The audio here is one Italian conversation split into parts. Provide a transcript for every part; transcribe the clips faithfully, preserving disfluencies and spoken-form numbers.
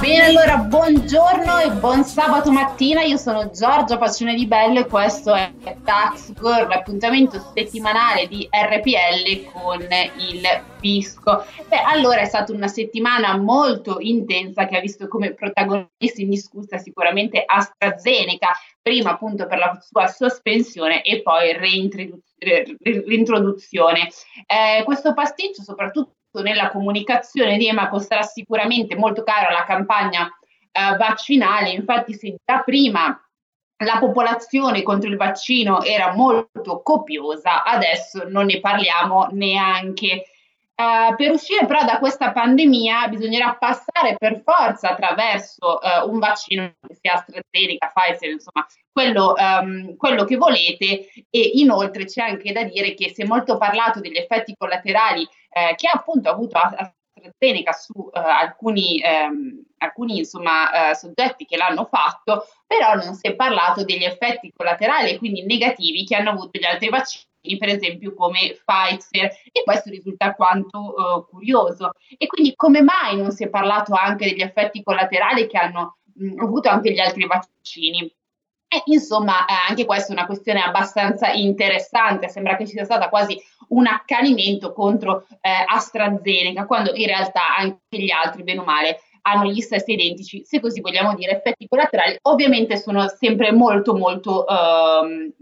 Bene, allora buongiorno e buon sabato mattina. Io sono Giorgia Pacione di Bello e questo è Tax Girl, l'appuntamento settimanale di R P L con il fisco. Beh, allora è stata una settimana molto intensa che ha visto come protagonisti in discussa sicuramente AstraZeneca, prima appunto per la sua sospensione e poi reintrodu- reintroduzione. Eh, questo pasticcio soprattutto nella comunicazione di EMA costerà sicuramente molto caro alla campagna eh, vaccinale. Infatti, se da prima la popolazione contro il vaccino era molto copiosa, adesso non ne parliamo neanche. Eh, per uscire però da questa pandemia bisognerà passare per forza attraverso eh, un vaccino, che sia AstraZeneca, Pfizer, insomma quello, ehm, quello che volete. E inoltre c'è anche da dire che si è molto parlato degli effetti collaterali Eh, che ha appunto avuto AstraZeneca su eh, alcuni, ehm, alcuni insomma, eh, soggetti che l'hanno fatto, però non si è parlato degli effetti collaterali, quindi negativi, che hanno avuto gli altri vaccini, per esempio come Pfizer, e questo risulta quanto eh, curioso. E quindi come mai non si è parlato anche degli effetti collaterali che hanno mh, avuto anche gli altri vaccini? Eh, insomma, eh, anche questa è una questione abbastanza interessante. Sembra che ci sia stata quasi un accanimento contro eh, AstraZeneca, quando in realtà anche gli altri, bene o male, hanno gli stessi identici, se così vogliamo dire, effetti collaterali. Ovviamente sono sempre molto molto eh,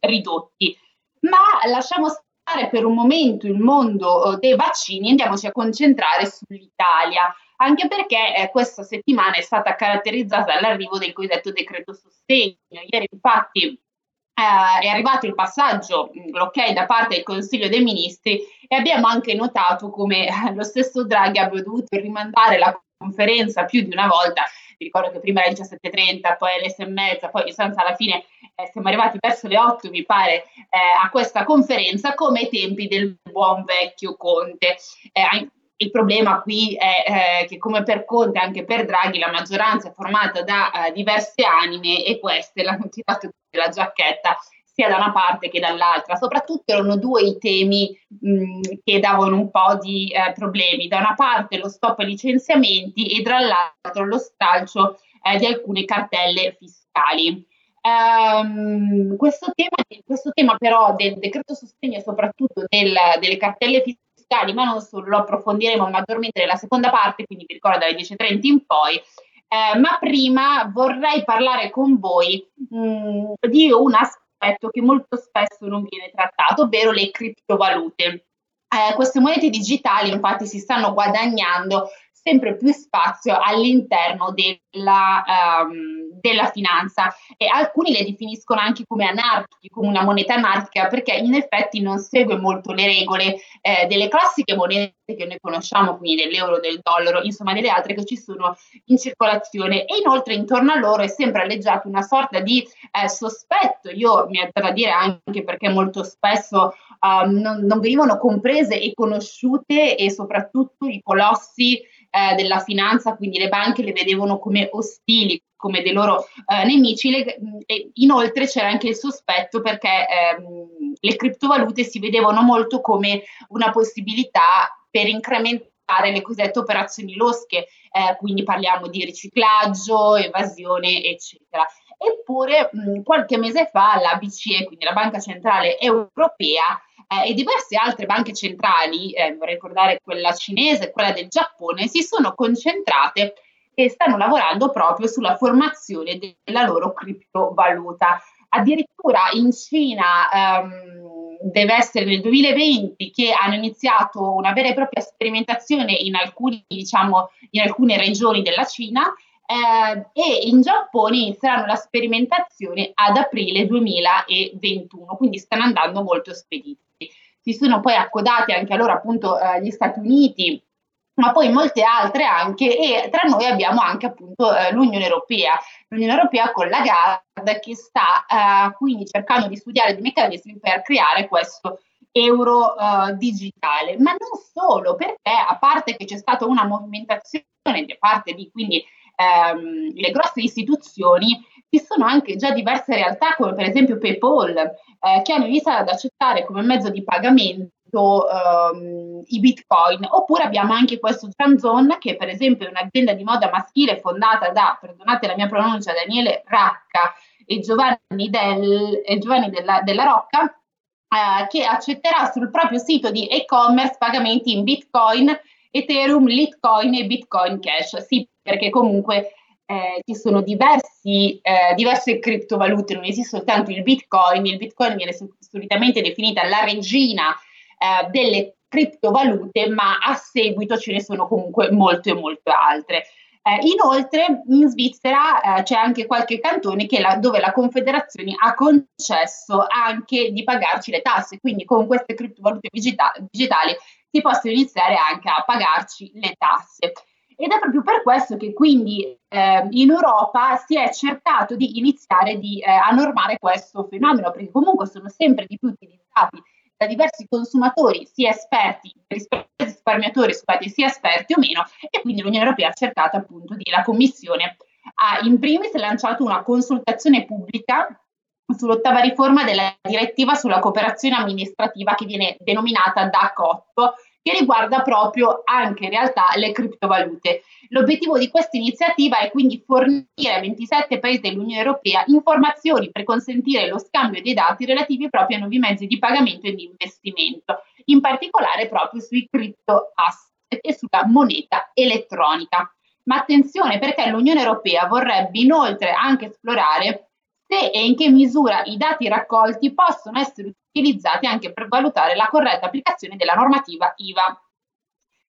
ridotti, ma lasciamo stare per un momento il mondo eh, dei vaccini e andiamoci a concentrare sull'Italia. Anche perché eh, questa settimana è stata caratterizzata dall'arrivo del cosiddetto decreto sostegno. Ieri infatti eh, è arrivato il passaggio, l'ok da parte del Consiglio dei Ministri, e abbiamo anche notato come lo stesso Draghi abbia dovuto rimandare la conferenza più di una volta. Vi ricordo che prima era diciassette e trenta, poi alle sei e mezza, poi senza alla fine eh, siamo arrivati verso le otto, mi pare, eh, a questa conferenza, come ai tempi del buon vecchio Conte. Eh, Il problema qui è eh, che, come per Conte, anche per Draghi, la maggioranza è formata da eh, diverse anime, e queste l'hanno tirato la giacchetta sia da una parte che dall'altra. Soprattutto erano due i temi mh, che davano un po' di eh, problemi: da una parte lo stop ai licenziamenti e dall'altro lo stralcio eh, di alcune cartelle fiscali. Um, questo, tema, questo tema però del decreto sostegno e soprattutto del, delle cartelle fiscali, ma non solo, lo approfondiremo maggiormente nella seconda parte, quindi vi ricordo dalle dieci e trenta in poi, eh, ma prima vorrei parlare con voi mh, di un aspetto che molto spesso non viene trattato, ovvero le criptovalute. Eh, queste monete digitali infatti si stanno guadagnando sempre più spazio all'interno della, um, della finanza, e alcuni le definiscono anche come anarchiche, come una moneta anarchica, perché in effetti non segue molto le regole eh, delle classiche monete che noi conosciamo, quindi dell'euro, del dollaro, insomma delle altre che ci sono in circolazione. E inoltre intorno a loro è sempre alleggiato una sorta di eh, sospetto, io mi azzardo a dire anche perché molto spesso um, non, non venivano comprese e conosciute, e soprattutto i colossi della finanza, quindi le banche, le vedevano come ostili, come dei loro eh, nemici. Le, e inoltre c'era anche il sospetto perché ehm, le criptovalute si vedevano molto come una possibilità per incrementare le cosiddette operazioni losche, eh, quindi parliamo di riciclaggio, evasione, eccetera. Eppure mh, qualche mese fa la B C E, quindi la Banca Centrale Europea, Eh, e diverse altre banche centrali, eh, vorrei ricordare quella cinese e quella del Giappone, si sono concentrate e stanno lavorando proprio sulla formazione della loro criptovaluta. Addirittura in Cina ehm, deve essere nel duemilaventi che hanno iniziato una vera e propria sperimentazione in, alcuni, diciamo, in alcune regioni della Cina, Eh, e in Giappone inizieranno la sperimentazione ad aprile duemilaventuno, quindi stanno andando molto spediti. Si sono poi accodati anche allora appunto eh, gli Stati Uniti, ma poi molte altre anche, e tra noi abbiamo anche appunto eh, l'Unione Europea, l'Unione Europea con la GARD, che sta eh, quindi cercando di studiare dei meccanismi per creare questo euro eh, digitale. Ma non solo, perché a parte che c'è stata una movimentazione da parte di quindi ehm, le grosse istituzioni, ci sono anche già diverse realtà come per esempio PayPal eh, che hanno iniziato ad accettare come mezzo di pagamento ehm, i bitcoin, oppure abbiamo anche questo Tranzone che per esempio è un'azienda di moda maschile fondata da, perdonate la mia pronuncia, Daniele Racca e Giovanni, del, e Giovanni della, della Rocca, eh, che accetterà sul proprio sito di e-commerce pagamenti in Bitcoin, Ethereum, Litecoin e Bitcoin Cash. Sì, perché comunque eh, ci sono diversi, eh, diverse criptovalute, non esiste soltanto il Bitcoin. Il Bitcoin viene sol- solitamente definita la regina eh, delle criptovalute, ma a seguito ce ne sono comunque molte e molte altre. Eh, inoltre in Svizzera eh, c'è anche qualche cantone che la, dove la Confederazione ha concesso anche di pagarci le tasse, quindi con queste criptovalute digita- digitali si possono iniziare anche a pagarci le tasse. Ed è proprio per questo che quindi eh, in Europa si è cercato di iniziare di, eh, a normare questo fenomeno, perché comunque sono sempre di più utilizzati da diversi consumatori, sia esperti, risparmiatori, scusate, sia esperti o meno, e quindi l'Unione Europea ha cercato appunto di, la Commissione ha in primis lanciato una consultazione pubblica sull'ottava riforma della direttiva sulla cooperazione amministrativa che viene denominata D A C otto, che riguarda proprio anche in realtà le criptovalute. L'obiettivo di questa iniziativa è quindi fornire a ventisette paesi dell'Unione Europea informazioni per consentire lo scambio dei dati relativi proprio a nuovi mezzi di pagamento e di investimento, in particolare proprio sui cripto asset e sulla moneta elettronica. Ma attenzione, perché l'Unione Europea vorrebbe inoltre anche esplorare se e in che misura i dati raccolti possono essere utilizzati anche per valutare la corretta applicazione della normativa I V A.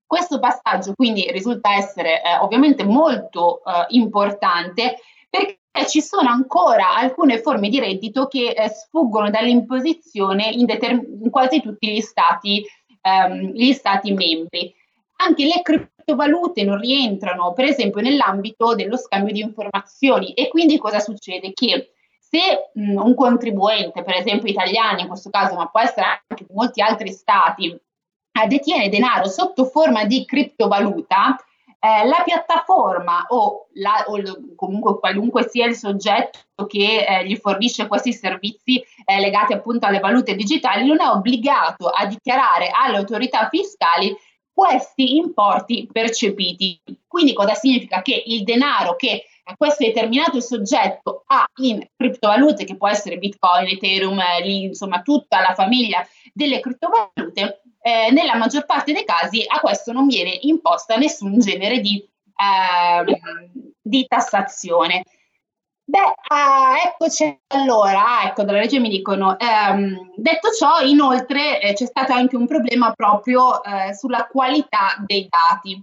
Questo passaggio quindi risulta essere eh, ovviamente molto eh, importante, perché ci sono ancora alcune forme di reddito che eh, sfuggono dall'imposizione in, determin- in quasi tutti gli stati, ehm, gli stati membri. Anche le criptovalute non rientrano, per esempio, nell'ambito dello scambio di informazioni, e quindi cosa succede? Che se mh, un contribuente, per esempio italiano in questo caso, ma può essere anche di molti altri stati, eh, detiene denaro sotto forma di criptovaluta, eh, la piattaforma o, la, o comunque qualunque sia il soggetto che eh, gli fornisce questi servizi eh, legati appunto alle valute digitali non è obbligato a dichiarare alle autorità fiscali questi importi percepiti. Quindi cosa significa? Che il denaro che questo determinato soggetto ha in criptovalute, che può essere Bitcoin, Ethereum, insomma tutta la famiglia delle criptovalute, eh, nella maggior parte dei casi a questo non viene imposta nessun genere di, eh, di tassazione. Beh, eh, eccoci allora, ecco, dalla regia mi dicono, ehm, detto ciò, inoltre eh, c'è stato anche un problema proprio eh, sulla qualità dei dati.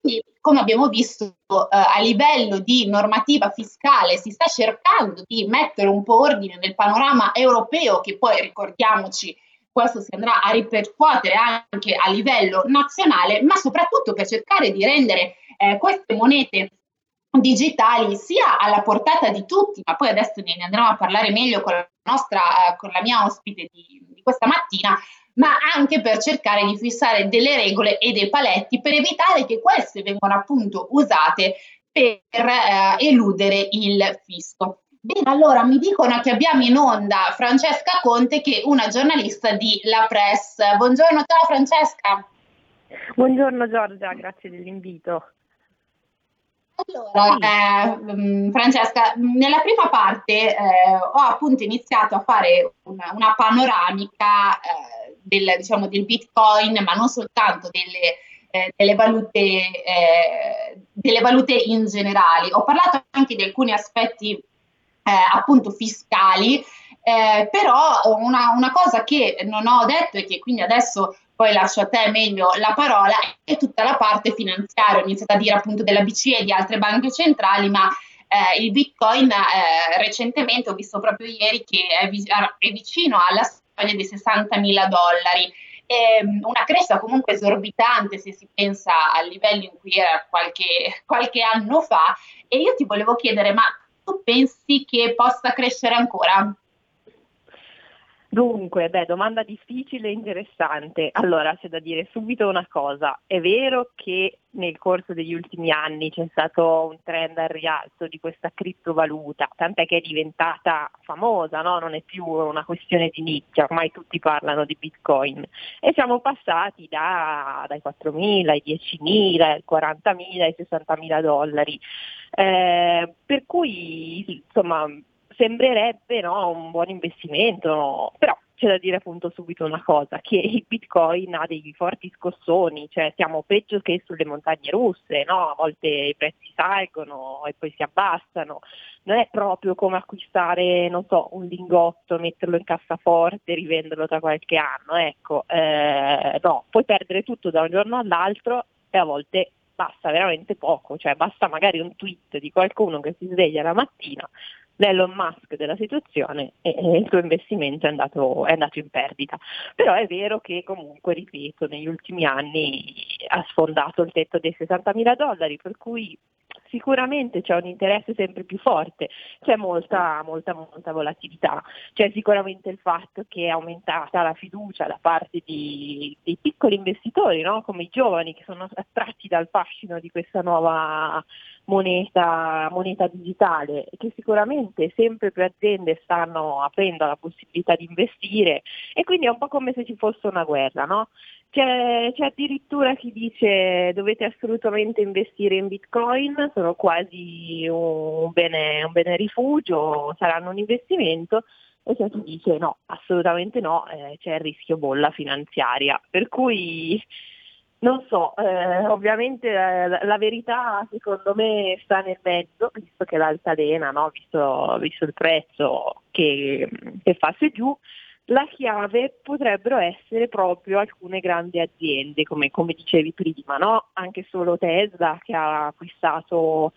Quindi, come abbiamo visto, eh, a livello di normativa fiscale si sta cercando di mettere un po' ordine nel panorama europeo, che poi, ricordiamoci, questo si andrà a ripercuotere anche a livello nazionale, ma soprattutto per cercare di rendere eh, queste monete digitali sia alla portata di tutti, ma poi adesso ne andremo a parlare meglio con la nostra, eh, con la mia ospite di, di questa mattina, ma anche per cercare di fissare delle regole e dei paletti per evitare che queste vengano appunto usate per eh, eludere il fisco. Bene, allora mi dicono che abbiamo in onda Francesca Conte, che è una giornalista di La Press. Buongiorno, ciao Francesca. Buongiorno Giorgia, grazie dell'invito. Allora, eh, Francesca, nella prima parte eh, ho appunto iniziato a fare una, una panoramica eh, del, diciamo, del Bitcoin, ma non soltanto delle, eh, delle, valute, eh, delle valute in generale. Ho parlato anche di alcuni aspetti eh, appunto fiscali, eh, però una, una cosa che non ho detto e che quindi adesso poi lascio a te meglio la parola, e tutta la parte finanziaria. Ho iniziato a dire appunto della B C E e di altre banche centrali, ma eh, il Bitcoin eh, recentemente, ho visto proprio ieri, che è, vi- è vicino alla soglia dei sessantamila dollari. E, una crescita comunque esorbitante se si pensa al livello in cui era qualche, qualche anno fa. E io ti volevo chiedere, ma tu pensi che possa crescere ancora? Dunque, beh, domanda difficile e interessante. Allora, c'è da dire subito una cosa. È vero che nel corso degli ultimi anni c'è stato un trend al rialzo di questa criptovaluta, tant'è che è diventata famosa, no? Non è più una questione di nicchia, ormai tutti parlano di Bitcoin. E siamo passati da, dai quattromila ai diecimila, ai quarantamila, ai sessantamila dollari. Eh, per cui, insomma, sembrerebbe, no, un buon investimento, no? Però c'è da dire appunto subito una cosa, che il Bitcoin ha dei forti scossoni, cioè siamo peggio che sulle montagne russe, no? A volte i prezzi salgono e poi si abbassano, non è proprio come acquistare, non so, un lingotto, metterlo in cassaforte, rivenderlo tra qualche anno, ecco, eh, no, puoi perdere tutto da un giorno all'altro e a volte basta veramente poco, cioè basta magari un tweet di qualcuno che si sveglia la mattina, l'Elon Musk della situazione, e il tuo investimento è andato, è andato in perdita. Però è vero che comunque, ripeto, negli ultimi anni ha sfondato il tetto dei sessantamila dollari, per cui sicuramente c'è un interesse sempre più forte, c'è molta, molta, molta volatilità, c'è sicuramente il fatto che è aumentata la fiducia da parte di, dei piccoli investitori, no? Come i giovani che sono attratti dal fascino di questa nuova moneta, moneta digitale, che sicuramente sempre più aziende stanno aprendo alla possibilità di investire, e quindi è un po' come se ci fosse una guerra, no? C'è, c'è addirittura chi dice dovete assolutamente investire in Bitcoin, sono quasi un bene, un bene rifugio, saranno un investimento, e c'è chi dice no, assolutamente no, eh, c'è il rischio bolla finanziaria, per cui non so, eh, ovviamente eh, la verità secondo me sta nel mezzo, visto che l'altalena, no? visto, visto il prezzo che, che fa su e giù. La chiave potrebbero essere proprio alcune grandi aziende, come, come dicevi prima, no? Anche solo Tesla, che ha acquistato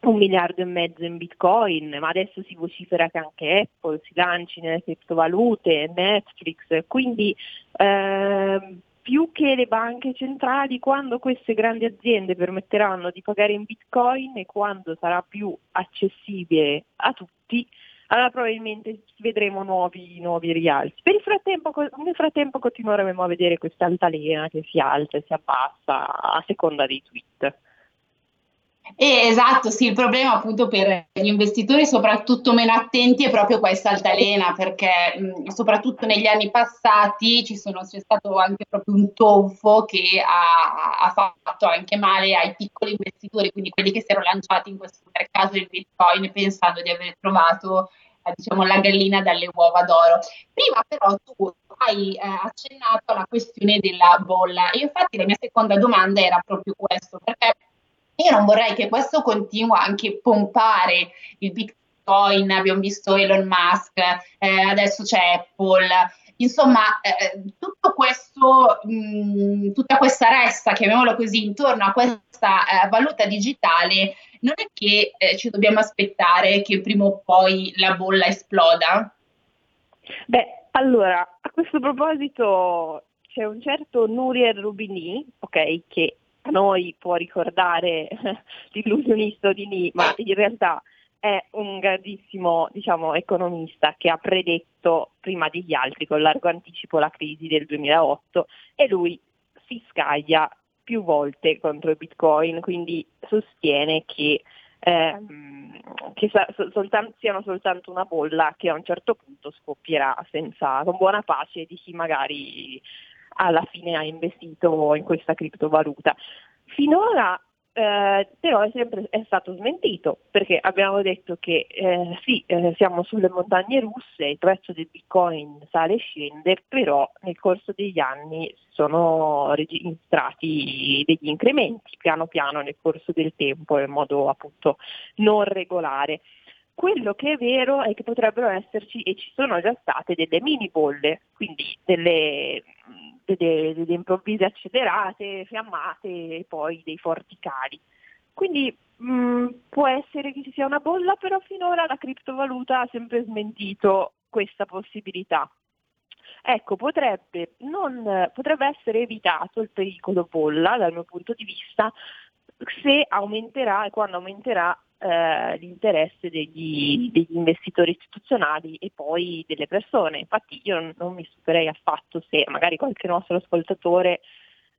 un miliardo e mezzo in Bitcoin, ma adesso si vocifera che anche Apple si lanci nelle criptovalute, Netflix, quindi ehm, più che le banche centrali, quando queste grandi aziende permetteranno di pagare in Bitcoin e quando sarà più accessibile a tutti, allora probabilmente vedremo nuovi, nuovi rialzi. Per il frattempo, nel frattempo continueremo a vedere questa altalena che si alza e si abbassa a seconda dei tweet. Eh, esatto, sì, il problema appunto per gli investitori soprattutto meno attenti è proprio questa altalena, perché mh, soprattutto negli anni passati ci sono, c'è stato anche proprio un tonfo che ha, ha fatto anche male ai piccoli investitori, quindi quelli che si erano lanciati in questo mercato del Bitcoin pensando di aver trovato eh, diciamo la gallina dalle uova d'oro. Prima però tu hai eh, accennato alla questione della bolla, e infatti la mia seconda domanda era proprio questo, perché io non vorrei che questo continua anche a pompare il Bitcoin, abbiamo visto Elon Musk, eh, adesso c'è Apple, insomma eh, tutto questo, mh, tutta questa ressa, chiamiamola così, intorno a questa eh, valuta digitale, non è che eh, ci dobbiamo aspettare che prima o poi la bolla esploda? Beh, allora, a questo proposito c'è un certo Nouriel Roubini, ok, che noi può ricordare l'illusionista di Ni, ma in realtà è un grandissimo, diciamo, economista che ha predetto prima degli altri con largo anticipo la crisi del duemilaotto, e lui si scaglia più volte contro il Bitcoin, quindi sostiene che, eh, che soltanto, siano soltanto una bolla che a un certo punto scoppierà senza, con buona pace di chi magari alla fine ha investito in questa criptovaluta. Finora eh, però è sempre è stato smentito, perché abbiamo detto che eh, sì, eh, siamo sulle montagne russe, il prezzo del Bitcoin sale e scende, però nel corso degli anni si sono registrati degli incrementi piano piano nel corso del tempo, in modo appunto non regolare. Quello che è vero è che potrebbero esserci, e ci sono già state, delle mini bolle, quindi delle, delle, delle improvvise accelerate, fiammate e poi dei forti cali. Quindi mh, può essere che ci sia una bolla, però finora la criptovaluta ha sempre smentito questa possibilità. Ecco, potrebbe, non, potrebbe essere evitato il pericolo bolla, dal mio punto di vista, se aumenterà e quando aumenterà eh, l'interesse degli, degli investitori istituzionali e poi delle persone. Infatti io non, non mi stupirei affatto se magari qualche nostro ascoltatore,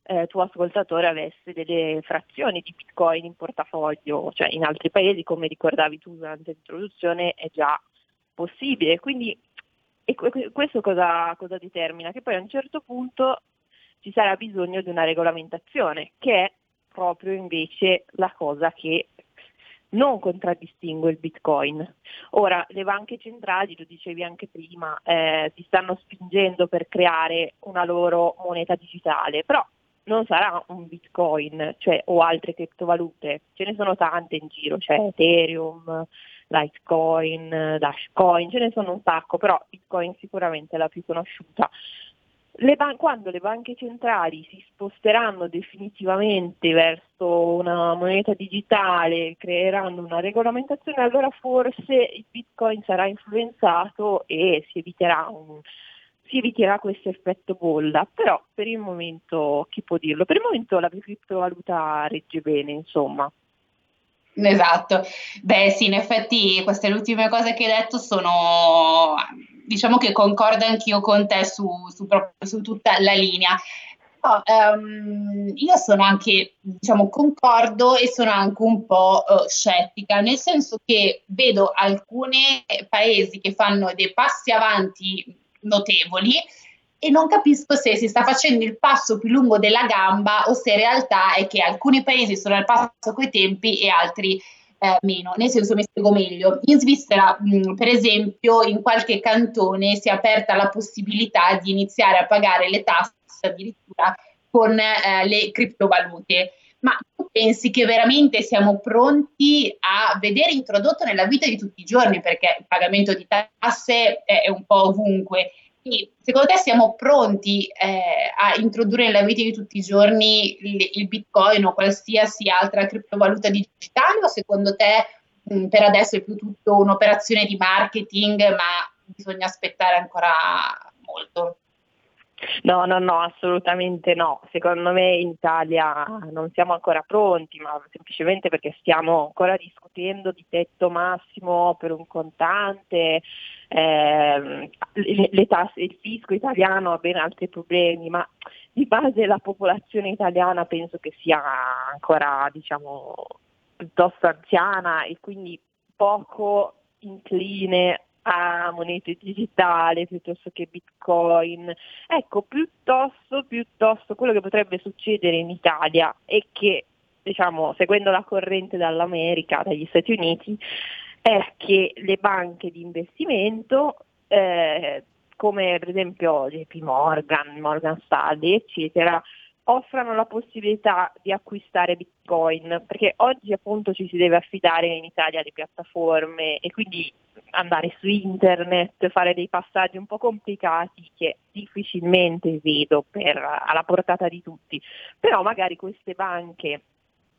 eh, tuo ascoltatore, avesse delle frazioni di Bitcoin in portafoglio, cioè in altri paesi, come ricordavi tu durante l'introduzione, è già possibile. Quindi e questo cosa, cosa determina? Che poi a un certo punto ci sarà bisogno di una regolamentazione, che è proprio invece la cosa che non contraddistingue il Bitcoin. Ora, le banche centrali, lo dicevi anche prima, eh, si stanno spingendo per creare una loro moneta digitale, però non sarà un Bitcoin, cioè, o altre criptovalute, ce ne sono tante in giro, cioè Ethereum, Litecoin, Dashcoin, ce ne sono un sacco, però Bitcoin sicuramente è la più conosciuta. Le ban- quando le banche centrali si sposteranno definitivamente verso una moneta digitale, creeranno una regolamentazione, allora forse il Bitcoin sarà influenzato e si eviterà, un, si eviterà questo effetto bolla. Però per il momento, chi può dirlo? Per il momento la criptovaluta regge bene, insomma. Esatto, beh sì, in effetti queste ultime cose che hai detto sono, diciamo che concordo anch'io con te su, su, su tutta la linea. Oh, um, io sono anche, diciamo, concordo e sono anche un po' uh, scettica, nel senso che vedo alcuni paesi che fanno dei passi avanti notevoli e non capisco se si sta facendo il passo più lungo della gamba o se in realtà è che alcuni paesi sono al passo coi tempi e altri eh, meno. Nel senso, mi spiego meglio, in Svizzera mh, per esempio in qualche cantone si è aperta la possibilità di iniziare a pagare le tasse addirittura con eh, le criptovalute. Ma tu pensi che veramente siamo pronti a vedere introdotto nella vita di tutti i giorni, perché il pagamento di tasse è, è un po' ovunque. Quindi, secondo te siamo pronti eh, a introdurre nella vita di tutti i giorni il, il Bitcoin o qualsiasi altra criptovaluta digitale, o secondo te mh, per adesso è più tutto un'operazione di marketing, ma bisogna aspettare ancora molto? No, no, no, assolutamente no. Secondo me in Italia non siamo ancora pronti, ma semplicemente perché stiamo ancora discutendo di tetto massimo per un contante, eh, le, le tasse, il fisco italiano ha ben altri problemi, ma di base la popolazione italiana penso che sia ancora, diciamo, piuttosto anziana e quindi poco incline a monete digitali piuttosto che Bitcoin. Ecco, piuttosto piuttosto quello che potrebbe succedere in Italia è che, diciamo, seguendo la corrente dall'America, dagli Stati Uniti, è che le banche di investimento, eh, come per esempio J P Morgan, Morgan Stanley, eccetera, offrano la possibilità di acquistare Bitcoin, perché oggi appunto ci si deve affidare in Italia alle piattaforme e quindi andare su internet, fare dei passaggi un po' complicati che difficilmente vedo per, alla portata di tutti. Però magari queste banche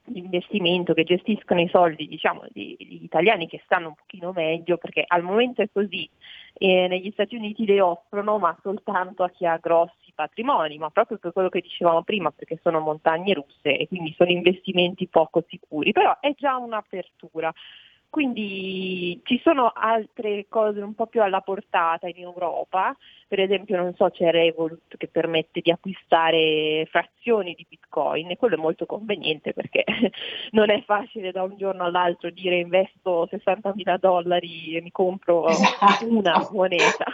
di investimento che gestiscono i soldi, diciamo, degli italiani che stanno un pochino meglio, perché al momento è così, eh, negli Stati Uniti le offrono ma soltanto a chi ha grossi patrimoni, ma proprio per quello che dicevamo prima, perché sono montagne russe e quindi sono investimenti poco sicuri, però è già un'apertura. Quindi ci sono altre cose un po' più alla portata in Europa, per esempio, non so, c'è Revolut che permette di acquistare frazioni di Bitcoin e quello è molto conveniente perché non è facile da un giorno all'altro dire investo sessantamila dollari e mi compro una moneta.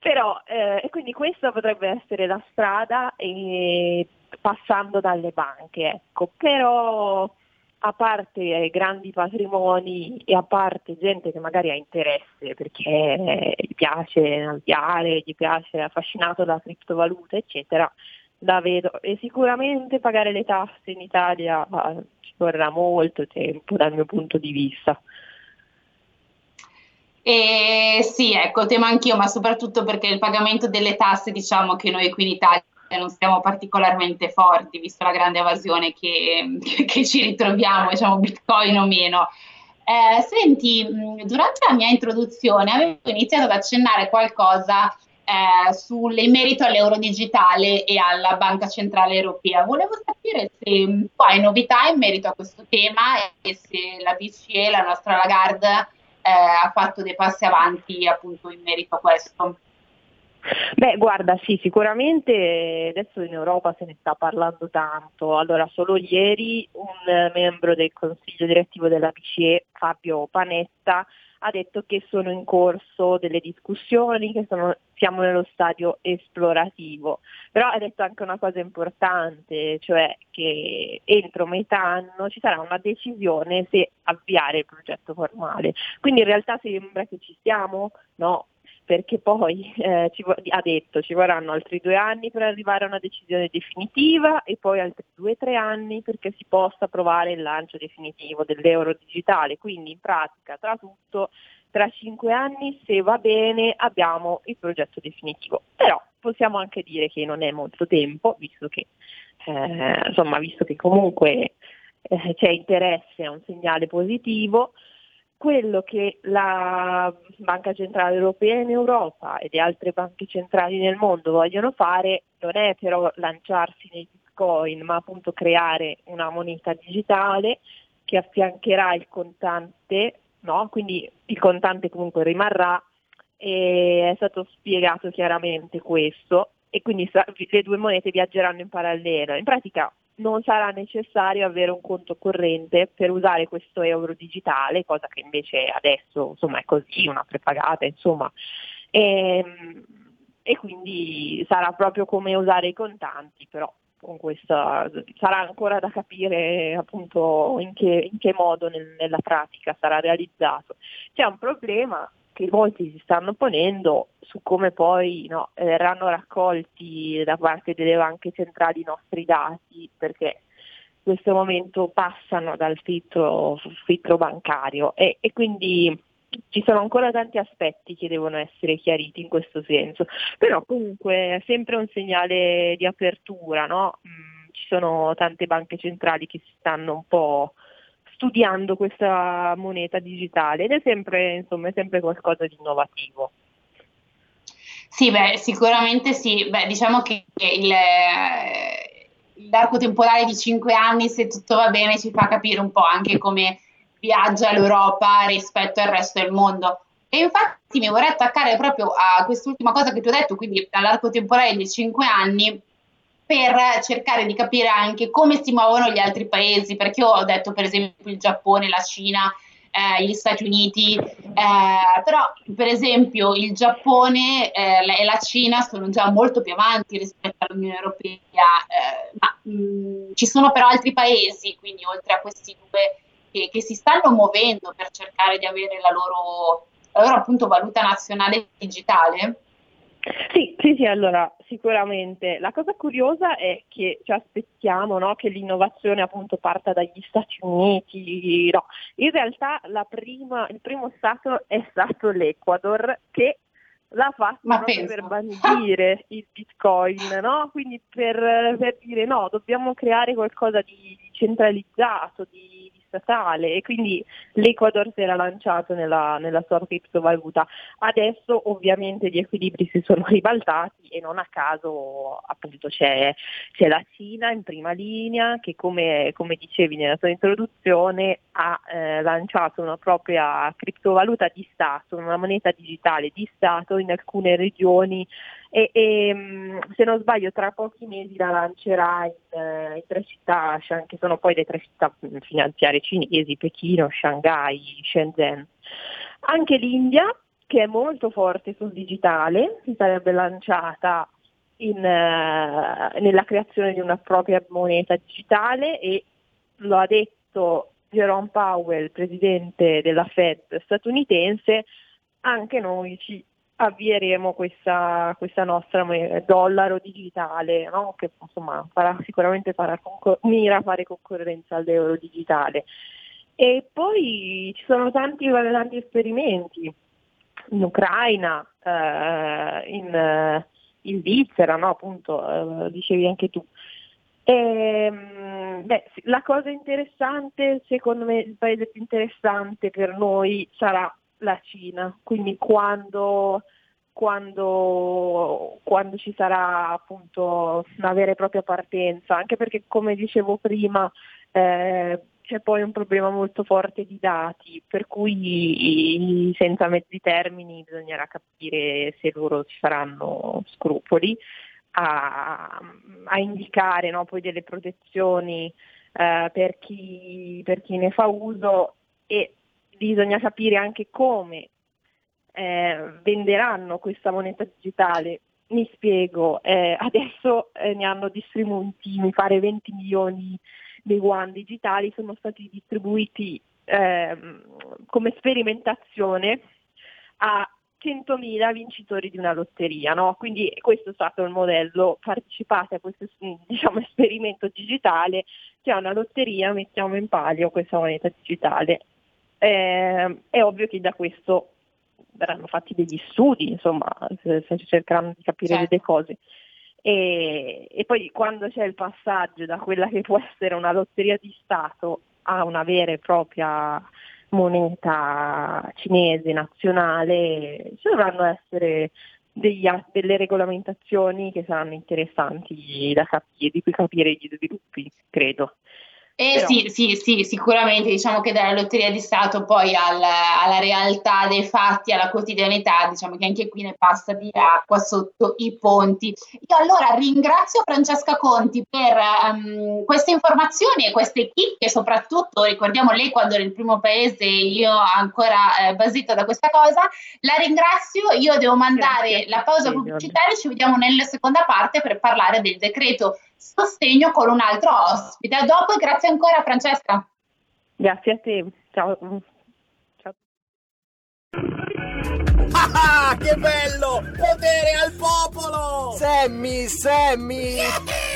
Però, eh, e quindi questa potrebbe essere la strada, e passando dalle banche, ecco, però a parte grandi patrimoni e a parte gente che magari ha interesse perché gli piace inalviare, gli piace, è affascinato dalla criptovaluta, eccetera, la vedo. E sicuramente pagare le tasse in Italia ci vorrà molto tempo dal mio punto di vista. Eh, sì, ecco, temo anch'io, ma soprattutto perché il pagamento delle tasse, diciamo che noi qui in Italia non siamo particolarmente forti, visto la grande evasione che, che ci ritroviamo, diciamo, Bitcoin o meno. Eh, senti, durante la mia introduzione avevo iniziato ad accennare qualcosa eh, sull'emerito all'euro digitale e alla Banca Centrale Europea. Volevo sapere se tu hai novità in merito a questo tema e se la B C E, la nostra Lagarde, eh, ha fatto dei passi avanti appunto in merito a questo. Beh, guarda, sì, sicuramente adesso in Europa se ne sta parlando tanto. Allora, solo ieri un membro del Consiglio direttivo della B C E, Fabio Panetta, ha detto che sono in corso delle discussioni, che sono, siamo nello stadio esplorativo. Però ha detto anche una cosa importante, cioè che entro metà anno ci sarà una decisione se avviare il progetto formale. Quindi in realtà sembra che ci siamo, no? Perché poi eh, ci, ha detto ci vorranno altri due anni per arrivare a una decisione definitiva e poi altri due o tre anni perché si possa approvare il lancio definitivo dell'euro digitale. Quindi in pratica tra tutto tra cinque anni, se va bene, abbiamo il progetto definitivo. Però possiamo anche dire che non è molto tempo, visto che eh, insomma visto che comunque eh, c'è interesse, è un segnale positivo. Quello che la Banca Centrale Europea in Europa e le altre banche centrali nel mondo vogliono fare non è però lanciarsi nei bitcoin, ma appunto creare una moneta digitale che affiancherà il contante, no? Quindi il contante comunque rimarrà, e è stato spiegato chiaramente questo, e quindi le due monete viaggeranno in parallelo. In pratica non sarà necessario avere un conto corrente per usare questo euro digitale, cosa che invece adesso insomma è così, una prepagata insomma, e, e quindi sarà proprio come usare i contanti, però con questa sarà ancora da capire appunto in che, in che modo nel, nella pratica sarà realizzato. C'è un problema che molti si stanno ponendo su come poi no, verranno raccolti da parte delle banche centrali i nostri dati, perché in questo momento passano dal filtro, filtro bancario e, e quindi ci sono ancora tanti aspetti che devono essere chiariti in questo senso, però comunque è sempre un segnale di apertura, no? Ci sono tante banche centrali che si stanno un po' studiando questa moneta digitale ed è sempre, insomma, è sempre qualcosa di innovativo. Sì, beh, sicuramente sì. Beh, diciamo che il, l'arco temporale di cinque anni, se tutto va bene, ci fa capire un po' anche come viaggia l'Europa rispetto al resto del mondo. E infatti mi vorrei attaccare proprio a quest'ultima cosa che ti ho detto, quindi all'arco temporale di cinque anni, per cercare di capire anche come si muovono gli altri paesi, perché io ho detto per esempio il Giappone, la Cina, eh, gli Stati Uniti, eh, però per esempio il Giappone eh, e la Cina sono già molto più avanti rispetto all'Unione Europea, eh, ma mh, ci sono però altri paesi, quindi oltre a questi due, che, che si stanno muovendo per cercare di avere la loro, la loro appunto valuta nazionale digitale. Sì, sì, sì, allora sicuramente la cosa curiosa è che ci aspettiamo, no, che l'innovazione appunto parta dagli Stati Uniti, no. In realtà la prima, il primo stato è stato l'Ecuador, che l'ha fatto per bandire il bitcoin, no? Quindi per, per dire no, dobbiamo creare qualcosa di centralizzato, di, di statale, e quindi l'Ecuador si era lanciato nella, nella sua criptovaluta. Adesso ovviamente gli equilibri si sono ribaltati e non a caso appunto c'è, c'è la Cina in prima linea che, come, come dicevi nella tua introduzione, ha eh, lanciato una propria criptovaluta di Stato, una moneta digitale di Stato in alcune regioni, e, e se non sbaglio tra pochi mesi la lancerà in, in tre città, che sono poi le tre città finanziarie cinesi, Pechino, Shanghai, Shenzhen. Anche l'India, che è molto forte sul digitale, si sarebbe lanciata in, eh, nella creazione di una propria moneta digitale, e lo ha detto Jerome Powell, presidente della Fed statunitense, anche noi ci avvieremo questa, questa nostra dollaro digitale, no? Che insomma farà, sicuramente farà concor- mira a fare concorrenza all'euro digitale. E poi ci sono tanti, tanti esperimenti in Ucraina, eh, in, in Svizzera, no? Appunto, eh, dicevi anche tu. E, beh, la cosa interessante, secondo me il paese più interessante per noi sarà la Cina, quindi quando quando, quando ci sarà appunto una vera e propria partenza, anche perché, come dicevo prima, eh, c'è poi un problema molto forte di dati, per cui senza mezzi termini bisognerà capire se loro ci saranno scrupoli a, a indicare, no, poi delle protezioni eh, per chi, per chi ne fa uso, e bisogna capire anche come eh, venderanno questa moneta digitale. Mi spiego, eh, adesso eh, ne hanno distribuiti, mi pare, venti milioni dei yuan digitali, sono stati distribuiti eh, come sperimentazione a centomila vincitori di una lotteria, no? Quindi questo è stato il modello: partecipate a questo, diciamo, esperimento digitale, c'è una lotteria, mettiamo in palio questa moneta digitale. Eh, è ovvio che da questo verranno fatti degli studi, insomma, se, se cercheranno di capire, certo, delle cose. E, e poi quando c'è il passaggio da quella che può essere una lotteria di Stato a una vera e propria moneta cinese nazionale, ci dovranno essere degli, delle regolamentazioni che saranno interessanti da capire, di cui capire gli sviluppi, credo. Eh Però... sì, sì, sì, sicuramente, diciamo che dalla lotteria di Stato poi alla, alla realtà dei fatti, alla quotidianità, diciamo che anche qui ne passa di acqua sotto i ponti. Io allora ringrazio Francesca Conti per um, queste informazioni e queste chicche, soprattutto, ricordiamo, lei quando era il primo paese, io ancora eh, basito da questa cosa, la ringrazio. Io devo mandare Grazie. la pausa pubblicitaria, ci vediamo nella seconda parte per parlare del decreto sostegno con un altro ospite. A dopo e grazie ancora, Francesca. Grazie a te. Ciao. Ciao. Ah, ah, che bello! Potere al popolo! Sammy, Sammy! Yeah!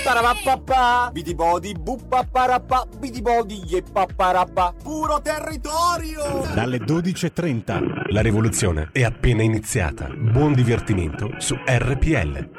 Parapapà! Bidibodi, buppaparapà! Bidibodi, yeppaparapà! Puro territorio! Dalle dodici e trenta la rivoluzione è appena iniziata. Buon divertimento su R P L.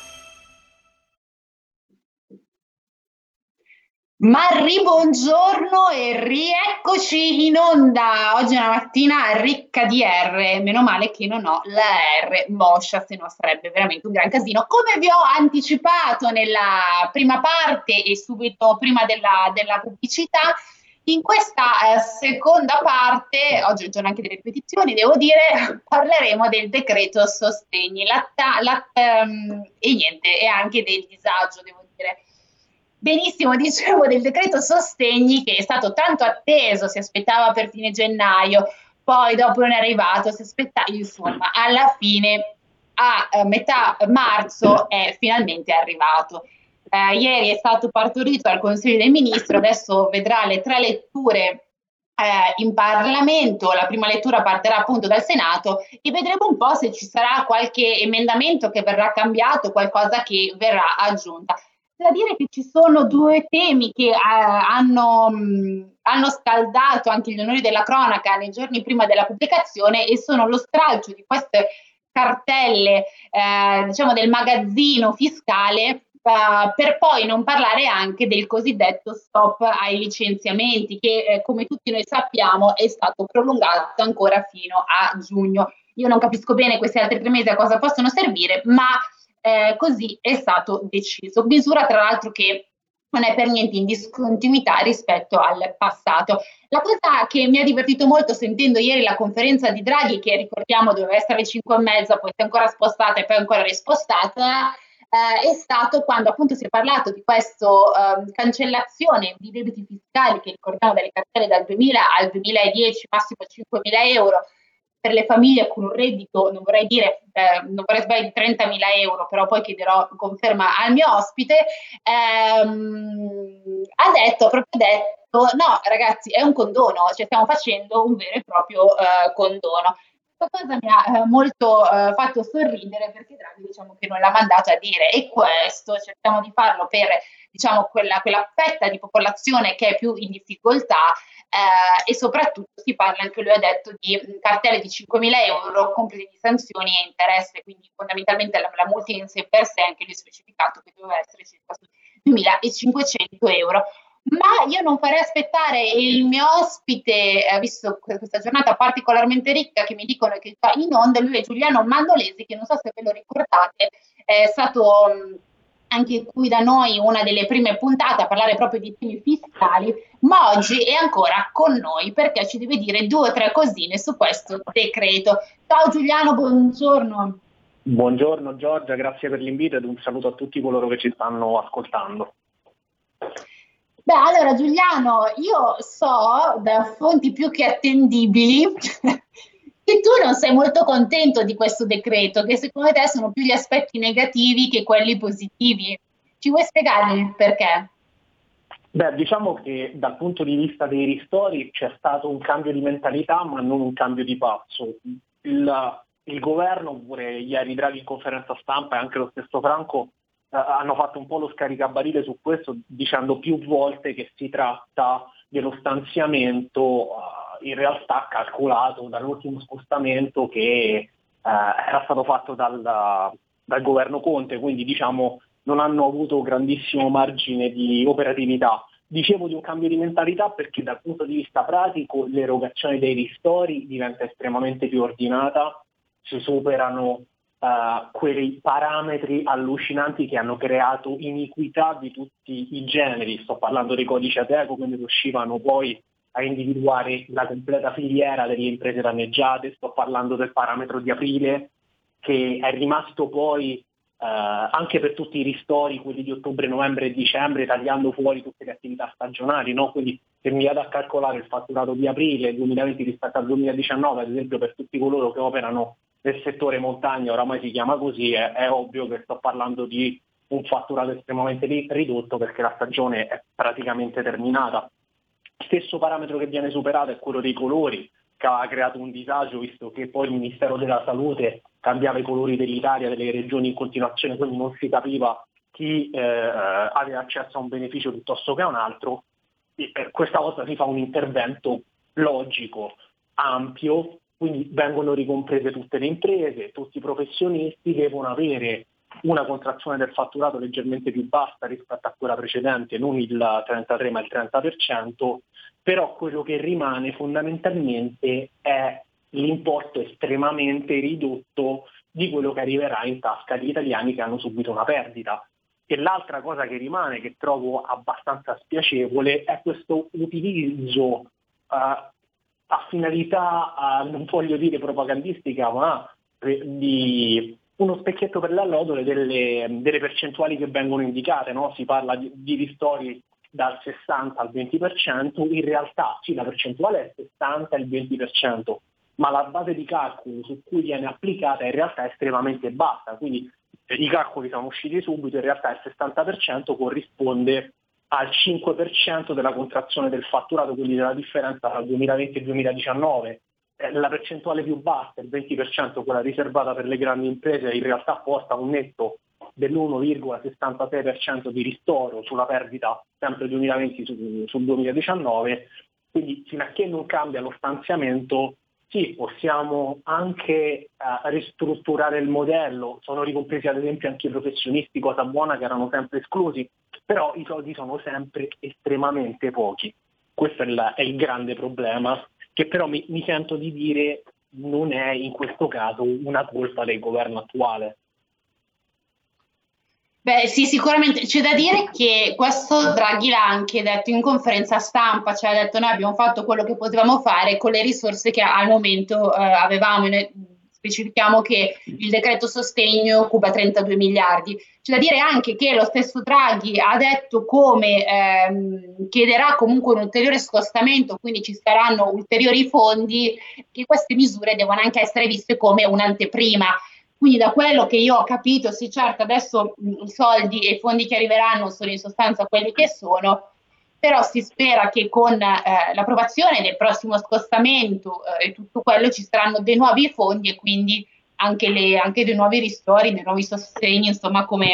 Ma ribongiorno e rieccoci in onda. Oggi è una mattina ricca di R, meno male che non ho la R moscia, se no sarebbe veramente un gran casino. Come vi ho anticipato nella prima parte e subito prima della, della pubblicità, in questa eh, seconda parte, oggi è il giorno anche delle ripetizioni, devo dire, parleremo del decreto sostegni la ta, la, um, e niente, e anche del disagio, devo dire. Benissimo, dicevo del decreto sostegni che è stato tanto atteso, si aspettava per fine gennaio, poi dopo non è arrivato, si aspettava, insomma, alla fine a metà marzo è finalmente arrivato. Eh, ieri è stato partorito al Consiglio dei Ministri, adesso vedrà le tre letture eh, in Parlamento, la prima lettura partirà appunto dal Senato e vedremo un po' se ci sarà qualche emendamento che verrà cambiato, qualcosa che verrà aggiunta. Da dire che ci sono due temi che eh, hanno, mh, hanno scaldato anche gli onori della cronaca nei giorni prima della pubblicazione e sono lo stralcio di queste cartelle eh, diciamo del magazzino fiscale eh, per poi non parlare anche del cosiddetto stop ai licenziamenti che eh, come tutti noi sappiamo è stato prolungato ancora fino a giugno. Io non capisco bene questi altri tre mesi a cosa possono servire, ma Eh, così è stato deciso, misura tra l'altro che non è per niente in discontinuità rispetto al passato. La cosa che mi ha divertito molto sentendo ieri la conferenza di Draghi, che ricordiamo doveva essere alle cinque e mezza, poi è ancora spostata e poi ancora rispostata, eh, è stato quando appunto si è parlato di questa eh, cancellazione di debiti fiscali che ricordiamo dalle cartelle dal duemila al duemiladieci, massimo cinquemila euro, per le famiglie con un reddito, non vorrei dire, eh, non vorrei sbagliare, di trentamila euro, però poi chiederò conferma al mio ospite, ehm, ha detto, ha proprio detto, no ragazzi è un condono, cioè stiamo facendo un vero e proprio eh, condono. Cosa mi ha molto eh, fatto sorridere, perché Draghi diciamo che non l'ha mandato a dire, e questo cerchiamo di farlo per diciamo quella, quella fetta di popolazione che è più in difficoltà, eh, e soprattutto si parla, anche lui ha detto, di cartelle di cinquemila euro complete di sanzioni e interesse, quindi fondamentalmente la, la multa in sé per sé, anche lui specificato che doveva essere circa duemilacinquecento euro. Ma io non farei aspettare il mio ospite, eh, visto questa giornata particolarmente ricca che mi dicono che fa in onda, lui è Giuliano Mandolesi, che non so se ve lo ricordate, è stato um, anche qui da noi una delle prime puntate a parlare proprio di temi fiscali, ma oggi è ancora con noi perché ci deve dire due o tre cosine su questo decreto. Ciao Giuliano, buongiorno. Buongiorno Giorgia, grazie per l'invito ed un saluto a tutti coloro che ci stanno ascoltando. Beh, allora Giuliano, io so da fonti più che attendibili che tu non sei molto contento di questo decreto, che secondo te sono più gli aspetti negativi che quelli positivi. Ci vuoi spiegare il perché? Beh, diciamo che dal punto di vista dei ristori c'è stato un cambio di mentalità, ma non un cambio di passo. Il, il governo, pure ieri Draghi in conferenza stampa e anche lo stesso Franco, Uh, hanno fatto un po' lo scaricabarile su questo, dicendo più volte che si tratta dello stanziamento uh, in realtà calcolato dall'ultimo spostamento che uh, era stato fatto dal, dal governo Conte, quindi diciamo non hanno avuto grandissimo margine di operatività. Dicevo di un cambio di mentalità perché dal punto di vista pratico l'erogazione dei ristori diventa estremamente più ordinata, si superano Uh, quei parametri allucinanti che hanno creato iniquità di tutti i generi. Sto parlando dei codici Ateco, quindi riuscivano poi a individuare la completa filiera delle imprese danneggiate. Sto parlando del parametro di aprile, che è rimasto poi uh, anche per tutti i ristori, quelli di ottobre, novembre e dicembre, tagliando fuori tutte le attività stagionali, no? Quindi se mi vado a calcolare il fatturato di aprile duemilaventi rispetto al duemiladiciannove, ad esempio per tutti coloro che operano nel settore montagna, oramai si chiama così, è, è ovvio che sto parlando di un fatturato estremamente ridotto perché la stagione è praticamente terminata. Stesso parametro che viene superato è quello dei colori, che ha creato un disagio visto che poi il Ministero della Salute cambiava i colori dell'Italia, delle regioni in continuazione, quindi non si capiva chi eh, aveva accesso a un beneficio piuttosto che a un altro. E questa volta si fa un intervento logico, ampio, quindi vengono ricomprese tutte le imprese, tutti i professionisti devono avere una contrazione del fatturato leggermente più bassa rispetto a quella precedente, non il trentatré ma il trenta per cento, però quello che rimane fondamentalmente è l'importo estremamente ridotto di quello che arriverà in tasca agli italiani che hanno subito una perdita. E l'altra cosa che rimane, che trovo abbastanza spiacevole, è questo utilizzo eh, a finalità, non voglio dire propagandistica, ma di uno specchietto per le allodole delle, delle percentuali che vengono indicate, no? Si parla di, di ristori dal sessanta al venti per cento, in realtà sì, la percentuale è sessanta e il venti per cento, ma la base di calcolo su cui viene applicata in realtà è estremamente bassa, quindi i calcoli sono usciti subito, in realtà il sessanta per cento corrisponde al cinque per cento della contrazione del fatturato, quindi della differenza tra duemilaventi e duemiladiciannove. La percentuale più bassa, il venti per cento, quella riservata per le grandi imprese, in realtà porta un netto dell'uno virgola sessantasei per cento di ristoro sulla perdita sempre duemilaventi su, sul duemiladiciannove. Quindi fino a che non cambia lo stanziamento, sì, possiamo anche eh, ristrutturare il modello. Sono ricompresi ad esempio anche i professionisti, cosa buona, che erano sempre esclusi, però i soldi sono sempre estremamente pochi. Questo è il, è il grande problema, che però mi, mi sento di dire non è in questo caso una colpa del governo attuale. Beh sì, sicuramente c'è da dire che questo Draghi l'ha anche detto in conferenza stampa, cioè ha detto noi abbiamo fatto quello che potevamo fare con le risorse che al momento eh, avevamo. specifichiamo che il decreto sostegno occupa trentadue miliardi. C'è da dire anche che lo stesso Draghi ha detto come ehm, chiederà comunque un ulteriore scostamento, quindi ci saranno ulteriori fondi, che queste misure devono anche essere viste come un'anteprima. Quindi da quello che io ho capito, sì certo adesso i soldi e i fondi che arriveranno sono in sostanza quelli che sono, però si spera che con eh, l'approvazione del prossimo scostamento eh, e tutto quello ci saranno dei nuovi fondi e quindi anche, le, anche dei nuovi ristori, dei nuovi sostegni, insomma come,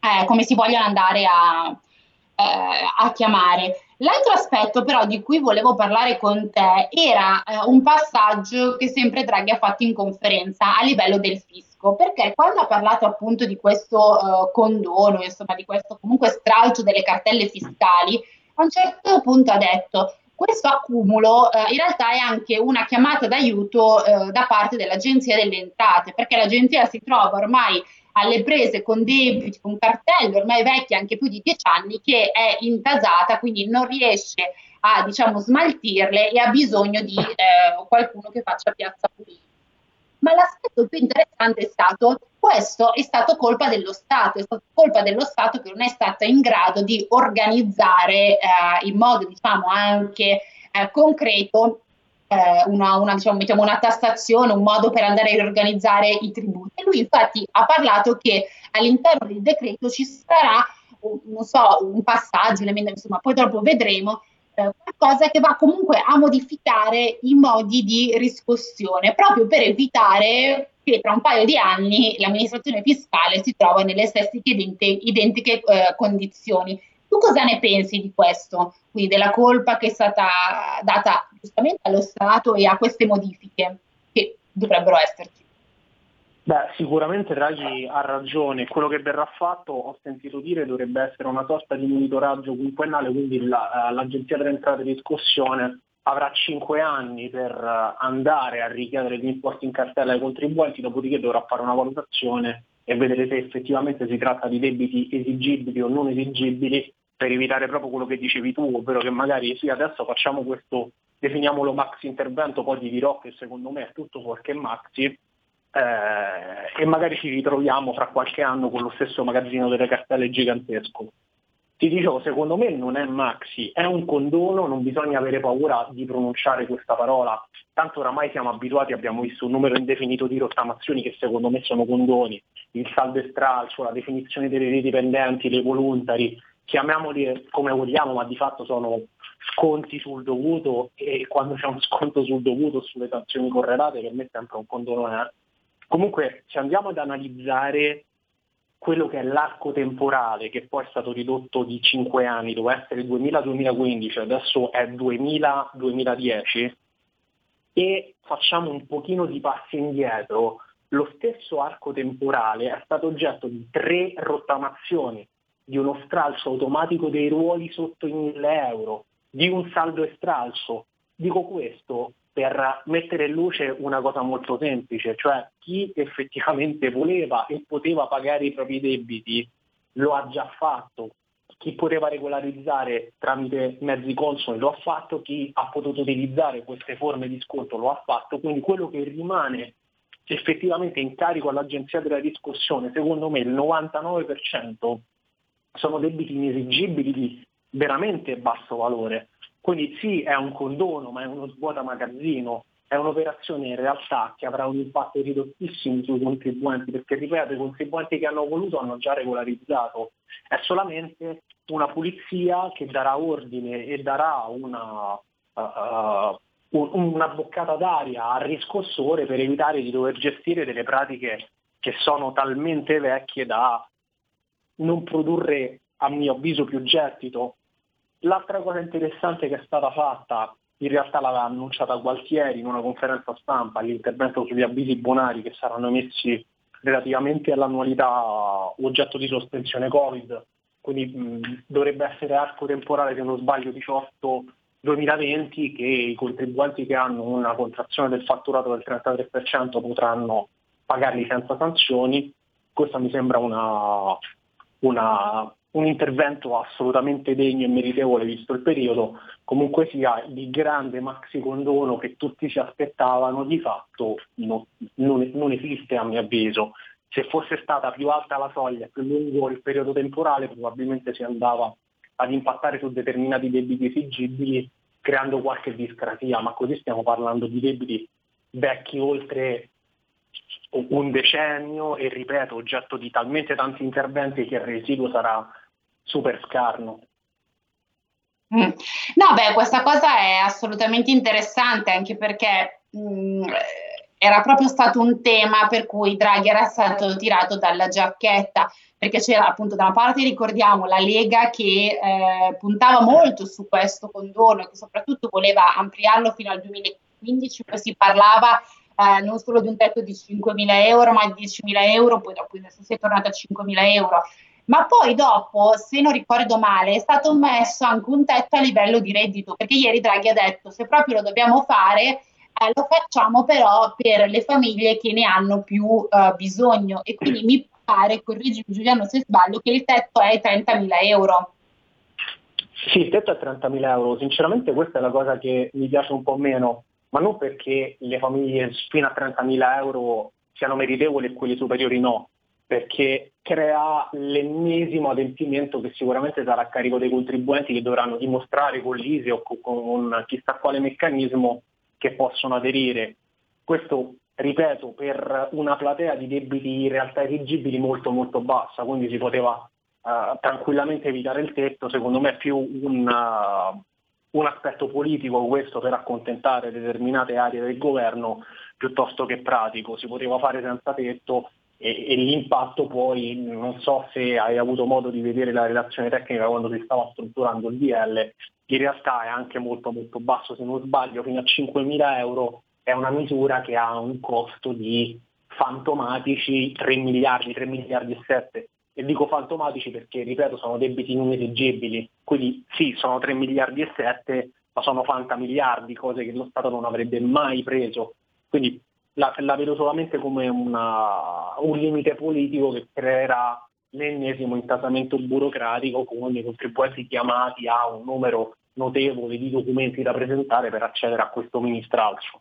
eh, come si vogliono andare a, eh, a chiamare. L'altro aspetto però di cui volevo parlare con te era eh, un passaggio che sempre Draghi ha fatto in conferenza a livello del fisco, perché quando ha parlato appunto di questo eh, condono, insomma di questo comunque stralcio delle cartelle fiscali, a un certo punto ha detto questo accumulo eh, in realtà è anche una chiamata d'aiuto eh, da parte dell'Agenzia delle Entrate, perché l'Agenzia si trova ormai alle prese con debiti, con cartelle ormai vecchie anche più di dieci anni, che è intasata, quindi non riesce a diciamo smaltirle e ha bisogno di eh, qualcuno che faccia piazza pulita. Ma l'aspetto più interessante è stato questo è stato colpa dello Stato, è stata colpa dello Stato che non è stato in grado di organizzare eh, in modo diciamo anche eh, concreto eh, una, una, diciamo, mettiamo una tassazione, un modo per andare a riorganizzare i tributi. E lui infatti ha parlato che all'interno del decreto ci sarà non so, un passaggio, insomma poi dopo vedremo, qualcosa che va comunque a modificare i modi di riscossione, proprio per evitare che tra un paio di anni l'amministrazione fiscale si trova nelle stesse identiche eh, condizioni. Tu cosa ne pensi di questo? Quindi della colpa che è stata data giustamente allo Stato e a queste modifiche che dovrebbero esserci? Beh, sicuramente Draghi ha ragione, quello che verrà fatto, ho sentito dire, dovrebbe essere una sorta di monitoraggio quinquennale, quindi la, l'Agenzia delle Entrate di riscossione avrà cinque anni per andare a richiedere gli importi in cartella ai contribuenti, dopodiché dovrà fare una valutazione e vedere se effettivamente si tratta di debiti esigibili o non esigibili, per evitare proprio quello che dicevi tu, ovvero che magari sì, adesso facciamo questo, definiamolo maxi intervento, poi ti dirò che secondo me è tutto qualche maxi, Eh, e magari ci ritroviamo fra qualche anno con lo stesso magazzino delle cartelle gigantesco. Ti dicevo, secondo me non è maxi, è un condono, non bisogna avere paura di pronunciare questa parola, tanto oramai siamo abituati, abbiamo visto un numero indefinito di rottamazioni che secondo me sono condoni, il saldo e stralcio, la definizione dei dipendenti, dei volontari, chiamiamoli come vogliamo, ma di fatto sono sconti sul dovuto, e quando c'è uno sconto sul dovuto sulle sanzioni correlate per me è sempre un condono. Eh? Comunque, se andiamo ad analizzare quello che è l'arco temporale, che poi è stato ridotto di cinque anni, doveva essere duemila duemilaquindici, adesso è duemila duemiladieci, e facciamo un pochino di passi indietro, lo stesso arco temporale è stato oggetto di tre rottamazioni, di uno stralcio automatico dei ruoli sotto i mille euro, di un saldo e stralcio. Dico questo per mettere in luce una cosa molto semplice, cioè chi effettivamente voleva e poteva pagare i propri debiti lo ha già fatto, chi poteva regolarizzare tramite mezzi consoni lo ha fatto, chi ha potuto utilizzare queste forme di sconto lo ha fatto, quindi quello che rimane effettivamente in carico all'Agenzia della riscossione, secondo me il novantanove per cento sono debiti inesigibili di veramente basso valore. Quindi sì, è un condono, ma è uno svuota magazzino, è un'operazione in realtà che avrà un impatto ridottissimo sui contribuenti, perché ripeto, i contribuenti che hanno voluto hanno già regolarizzato, è solamente una pulizia che darà ordine e darà una, uh, una boccata d'aria al riscossore per evitare di dover gestire delle pratiche che sono talmente vecchie da non produrre, a mio avviso, più gettito. L'altra cosa interessante che è stata fatta, in realtà l'aveva annunciata Gualtieri in una conferenza stampa, l'intervento sugli avvisi bonari che saranno emessi relativamente all'annualità oggetto di sospensione Covid, quindi mh, dovrebbe essere arco temporale, se non sbaglio, diciotto duemilaventi, che i contribuenti che hanno una contrazione del fatturato del trentatré per cento potranno pagarli senza sanzioni. Questa mi sembra una... una un intervento assolutamente degno e meritevole visto il periodo, comunque sia di grande maxi condono che tutti si aspettavano, di fatto no, non, non esiste a mio avviso. Se fosse stata più alta la soglia e più lungo il periodo temporale, probabilmente si andava ad impattare su determinati debiti esigibili creando qualche discrasia, ma così stiamo parlando di debiti vecchi oltre un decennio e, ripeto, oggetto di talmente tanti interventi che il residuo sarà super scarno. Mm. No, beh, questa cosa è assolutamente interessante, anche perché mh, era proprio stato un tema per cui Draghi era stato tirato dalla giacchetta, perché c'era appunto da una parte, ricordiamo, la Lega che eh, puntava molto su questo condono, che soprattutto voleva ampliarlo fino al duemilaquindici, poi si parlava Eh, non solo di un tetto di cinquemila euro, ma di diecimila euro, poi dopo adesso si è tornato a cinquemila euro. Ma poi dopo, se non ricordo male, è stato messo anche un tetto a livello di reddito, perché ieri Draghi ha detto: se proprio lo dobbiamo fare, eh, lo facciamo però per le famiglie che ne hanno più eh, bisogno. E quindi mi pare, corrigimi Giuliano se sbaglio, che il tetto è trentamila euro. Sì, il tetto è trentamila euro. Sinceramente questa è la cosa che mi piace un po' meno, ma non perché le famiglie fino a trentamila euro siano meritevoli e quelli superiori no, perché crea l'ennesimo adempimento che sicuramente sarà a carico dei contribuenti, che dovranno dimostrare con l'I S E o con chissà quale meccanismo che possono aderire. Questo, ripeto, per una platea di debiti in realtà esigibili molto molto bassa, quindi si poteva uh, tranquillamente evitare il tetto. Secondo me è più un... Uh, un aspetto politico questo, per accontentare determinate aree del governo, piuttosto che pratico. Si poteva fare senza tetto e, e l'impatto poi, non so se hai avuto modo di vedere la relazione tecnica quando si stava strutturando il D L, in realtà è anche molto molto basso, se non sbaglio fino a cinquemila euro è una misura che ha un costo di fantomatici tre miliardi, tre miliardi e sette. E dico fantomatici perché, ripeto, sono debiti non esigibili, quindi sì, sono tre miliardi e sette, ma sono fantamiliardi, cose che lo Stato non avrebbe mai preso. Quindi la, la vedo solamente come una, un limite politico che creerà l'ennesimo intasamento burocratico, con i contribuenti chiamati a un numero notevole di documenti da presentare per accedere a questo ministralcio.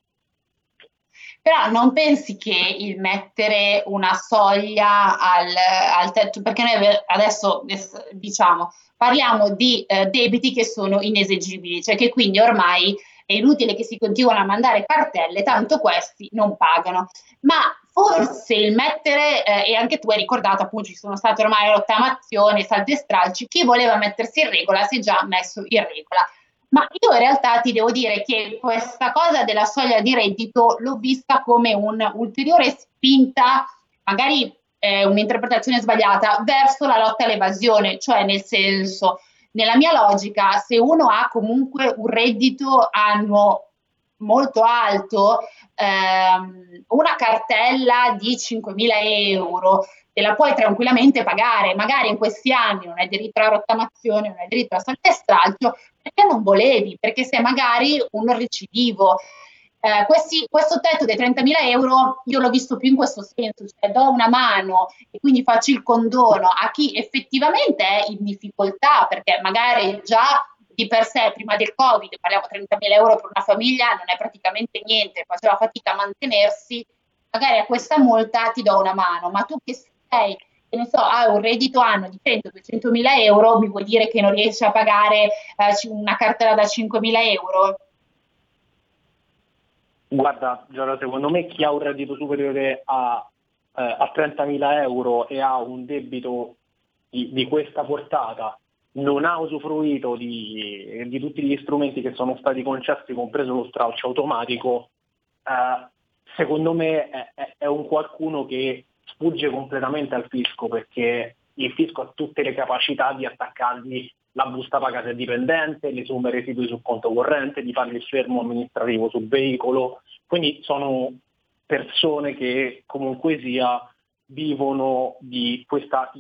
Però non pensi che il mettere una soglia al, al tetto, perché noi adesso diciamo parliamo di eh, debiti che sono inesegibili, cioè che quindi ormai è inutile che si continuano a mandare cartelle, tanto questi non pagano. Ma forse il mettere, eh, e anche tu hai ricordato appunto ci sono state ormai rottamazioni, saldi e stralci, chi voleva mettersi in regola si è già messo in regola. Ma io in realtà ti devo dire che questa cosa della soglia di reddito l'ho vista come un'ulteriore spinta, magari eh, un'interpretazione sbagliata, verso la lotta all'evasione. Cioè, nel senso, nella mia logica, se uno ha comunque un reddito annuo molto alto, ehm, una cartella di cinquemila euro te la puoi tranquillamente pagare, magari in questi anni non hai diritto alla rottamazione, non hai diritto a salto e stralcio, perché non volevi, perché sei magari un recidivo. Eh, questi, questo tetto dei trentamila euro io l'ho visto più in questo senso, cioè do una mano e quindi faccio il condono a chi effettivamente è in difficoltà, perché magari già di per sé, prima del Covid, parliamo trentamila euro per una famiglia, non è praticamente niente, faceva fatica a mantenersi, magari a questa multa ti do una mano, ma tu che sei, che ne so, hai un reddito anno di cento duecentomila euro, mi vuoi dire che non riesci a pagare eh, una cartella da cinquemila euro? Guarda, Giorgia, secondo me chi ha un reddito superiore a, eh, a trentamila euro e ha un debito di, di questa portata, non ha usufruito di, di tutti gli strumenti che sono stati concessi, compreso lo stralcio automatico, eh, secondo me è, è, è un qualcuno che sfugge completamente al fisco, perché il fisco ha tutte le capacità di attaccargli la busta paga se è dipendente, le somme residui sul conto corrente, di fargli il fermo amministrativo sul veicolo. Quindi sono persone che comunque sia vivono di questa...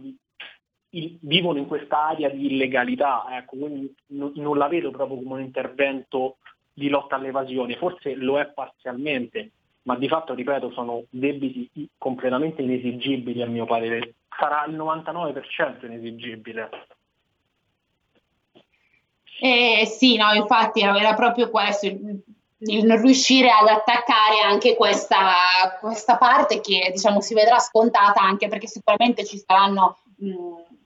Il, vivono in quest'area di illegalità, ecco, quindi non, non la vedo proprio come un intervento di lotta all'evasione, forse lo è parzialmente, ma di fatto, ripeto, sono debiti completamente inesigibili a mio parere, sarà il novantanove per cento inesigibile. Eh, sì, no, infatti era proprio questo, il non riuscire ad attaccare anche questa, questa parte che, diciamo, si vedrà scontata, anche perché sicuramente ci saranno mh,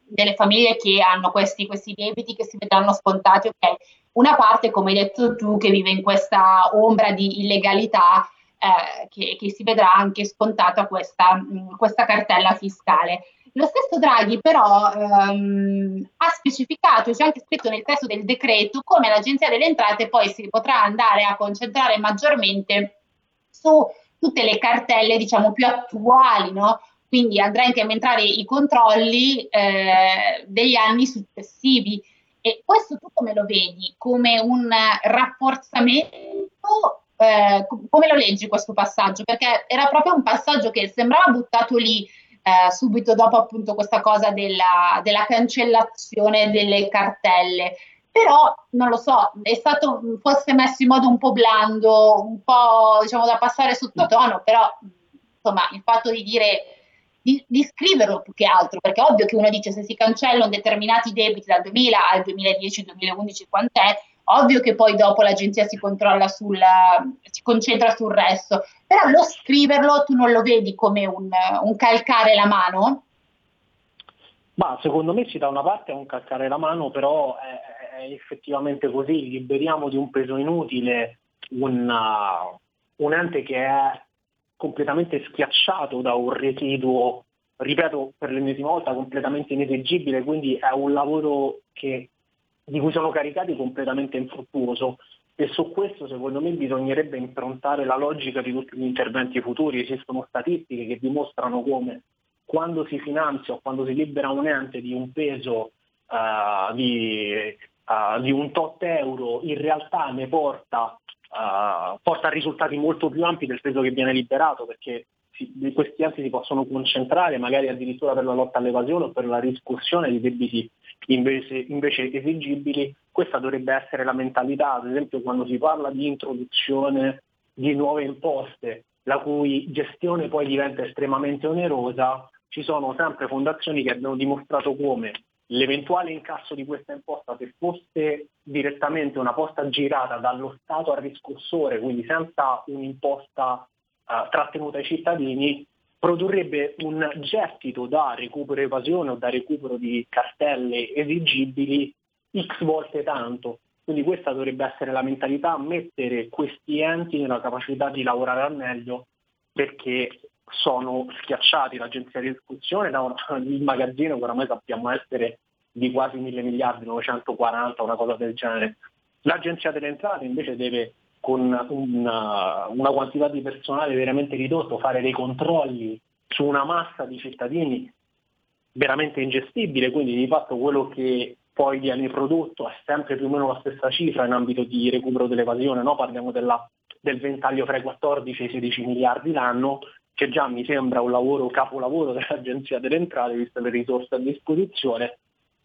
delle famiglie che hanno questi, questi debiti che si vedranno scontati. Okay. Una parte, come hai detto tu, che vive in questa ombra di illegalità, eh, che, che si vedrà anche scontata questa, mh, questa cartella fiscale. Lo stesso Draghi però ehm, ha specificato, c'è cioè anche scritto nel testo del decreto, come l'Agenzia delle Entrate poi si potrà andare a concentrare maggiormente su tutte le cartelle, diciamo, più attuali, no? Quindi andrà anche a aumentare i controlli eh, degli anni successivi. E questo tu come lo vedi? Come un rafforzamento? Eh, come lo leggi questo passaggio? Perché era proprio un passaggio che sembrava buttato lì Eh, subito dopo, appunto, questa cosa della, della cancellazione delle cartelle, però non lo so, è stato forse messo in modo un po' blando, un po', diciamo, da passare sottotono, però insomma il fatto di dire di, di scriverlo, più che altro, perché è ovvio che uno dice se si cancellano determinati debiti dal duemila al duemiladieci, duemilaundici, quant'è, ovvio che poi dopo l'agenzia si controlla sul, si concentra sul resto, però lo scriverlo tu non lo vedi come un, un calcare la mano? Ma secondo me sì, da una parte è un calcare la mano, però è, è effettivamente così, liberiamo di un peso inutile una, un ente che è completamente schiacciato da un residuo, ripeto per l'ennesima volta, completamente inesigibile, quindi è un lavoro che di cui sono caricati completamente infruttuoso, e su questo secondo me bisognerebbe improntare la logica di tutti gli interventi futuri. Esistono statistiche che dimostrano come quando si finanzia o quando si libera un ente di un peso uh, di, uh, di un tot euro, in realtà ne porta, uh, porta a risultati molto più ampi del peso che viene liberato, perché si, questi enti si possono concentrare magari addirittura per la lotta all'evasione o per la riscossione di debiti Invece, invece esigibili. Questa dovrebbe essere la mentalità, ad esempio quando si parla di introduzione di nuove imposte, la cui gestione poi diventa estremamente onerosa. Ci sono sempre fondazioni che hanno dimostrato come l'eventuale incasso di questa imposta, se fosse direttamente una posta girata dallo Stato al riscossore, quindi senza un'imposta uh, trattenuta ai cittadini, produrrebbe un gettito da recupero evasione o da recupero di cartelle esigibili x volte tanto. Quindi questa dovrebbe essere la mentalità, mettere questi enti nella capacità di lavorare al meglio, perché sono schiacciati. L'agenzia di riscossione da un, il magazzino che oramai sappiamo essere di quasi mille miliardi, novecentoquaranta, una cosa del genere. L'agenzia delle entrate invece deve, con una, una quantità di personale veramente ridotto, fare dei controlli su una massa di cittadini veramente ingestibile. Quindi di fatto quello che poi viene prodotto è sempre più o meno la stessa cifra in ambito di recupero dell'evasione, no? Parliamo della, del ventaglio fra i quattordici e i sedici miliardi l'anno, che già mi sembra un lavoro capolavoro dell'Agenzia delle Entrate, viste le risorse a disposizione.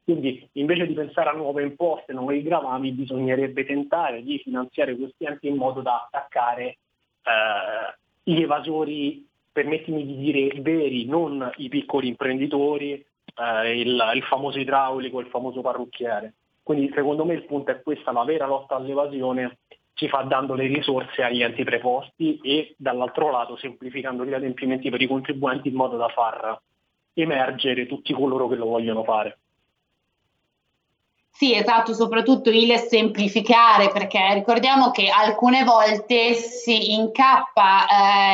Quindi invece di pensare a nuove imposte, nuovi gravami, bisognerebbe tentare di finanziare questi enti in modo da attaccare eh, gli evasori, permettimi di dire veri, non i piccoli imprenditori, eh, il, il famoso idraulico, il famoso parrucchiere. Quindi secondo me il punto è questa, la vera lotta all'evasione si fa dando le risorse agli enti preposti e dall'altro lato semplificando gli adempimenti per i contribuenti in modo da far emergere tutti coloro che lo vogliono fare. Sì, esatto, soprattutto il semplificare, perché ricordiamo che alcune volte si incappa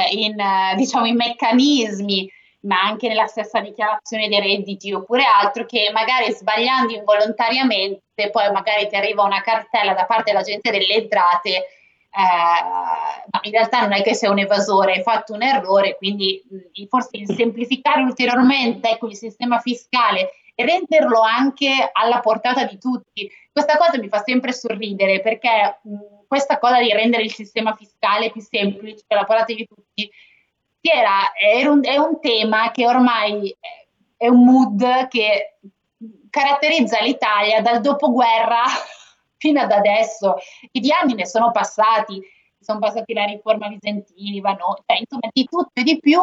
eh, in, diciamo, in meccanismi, ma anche nella stessa dichiarazione dei redditi oppure altro, che magari sbagliando involontariamente poi magari ti arriva una cartella da parte dell'Agenzia delle Entrate, eh, ma in realtà non è che sei un evasore, hai fatto un errore, quindi forse il semplificare ulteriormente, ecco, il sistema fiscale e renderlo anche alla portata di tutti. Questa cosa mi fa sempre sorridere, perché mh, questa cosa di rendere il sistema fiscale più semplice, alla portata di tutti, era, era un, è un tema che ormai è un mood che caratterizza l'Italia dal dopoguerra fino ad adesso. I di anni ne sono passati, sono passati la riforma Visentini, Vanoni, cioè, insomma di tutto e di più,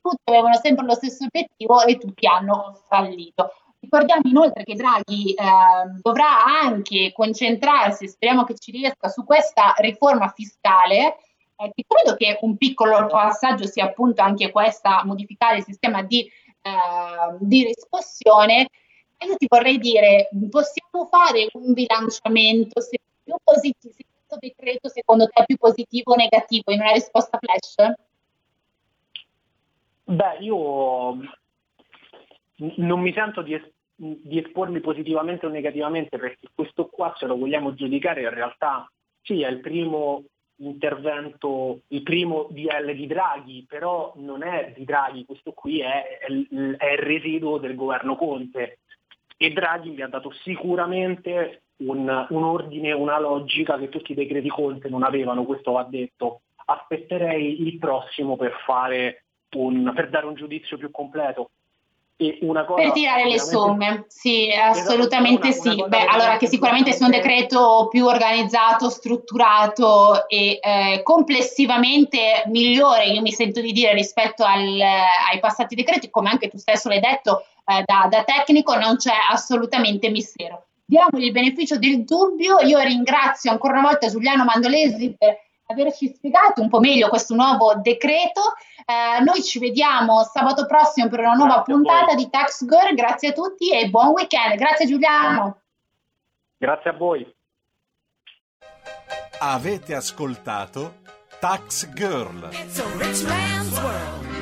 tutti avevano sempre lo stesso obiettivo e tutti hanno fallito. Ricordiamo inoltre che Draghi eh, dovrà anche concentrarsi, speriamo che ci riesca, su questa riforma fiscale, eh, che credo che un piccolo passaggio sia appunto anche questa, modificare il sistema di, eh, di riscossione. E io ti vorrei dire, possiamo fare un bilanciamento, se più positivo, se questo decreto secondo te è più positivo o negativo, in una risposta flash? Beh, io non mi sento di, es- di espormi positivamente o negativamente, perché questo qua, se lo vogliamo giudicare, in realtà sì, è il primo intervento, il primo D L di Draghi, però non è di Draghi, questo qui è, è, è il residuo del governo Conte, e Draghi gli ha dato sicuramente un, un ordine, una logica che tutti i decreti Conte non avevano, questo va detto. Aspetterei il prossimo per fare un, per dare un giudizio più completo. E una cosa per tirare le somme, sì, assolutamente una, sì. Una Beh, allora che sicuramente sia un decreto più organizzato, strutturato e eh, complessivamente migliore, io mi sento di dire, rispetto al, ai passati decreti, come anche tu stesso l'hai detto, eh, da, da tecnico non c'è assolutamente mistero. Diamogli il beneficio del dubbio. Io ringrazio ancora una volta Giuliano Mandolesi per averci spiegato un po' meglio questo nuovo decreto. Eh, noi ci vediamo sabato prossimo per una nuova grazie puntata di Tax Girl. Grazie a tutti e buon weekend. Grazie Giuliano. Grazie a voi. Avete ascoltato Tax Girl. It's a rich man's world.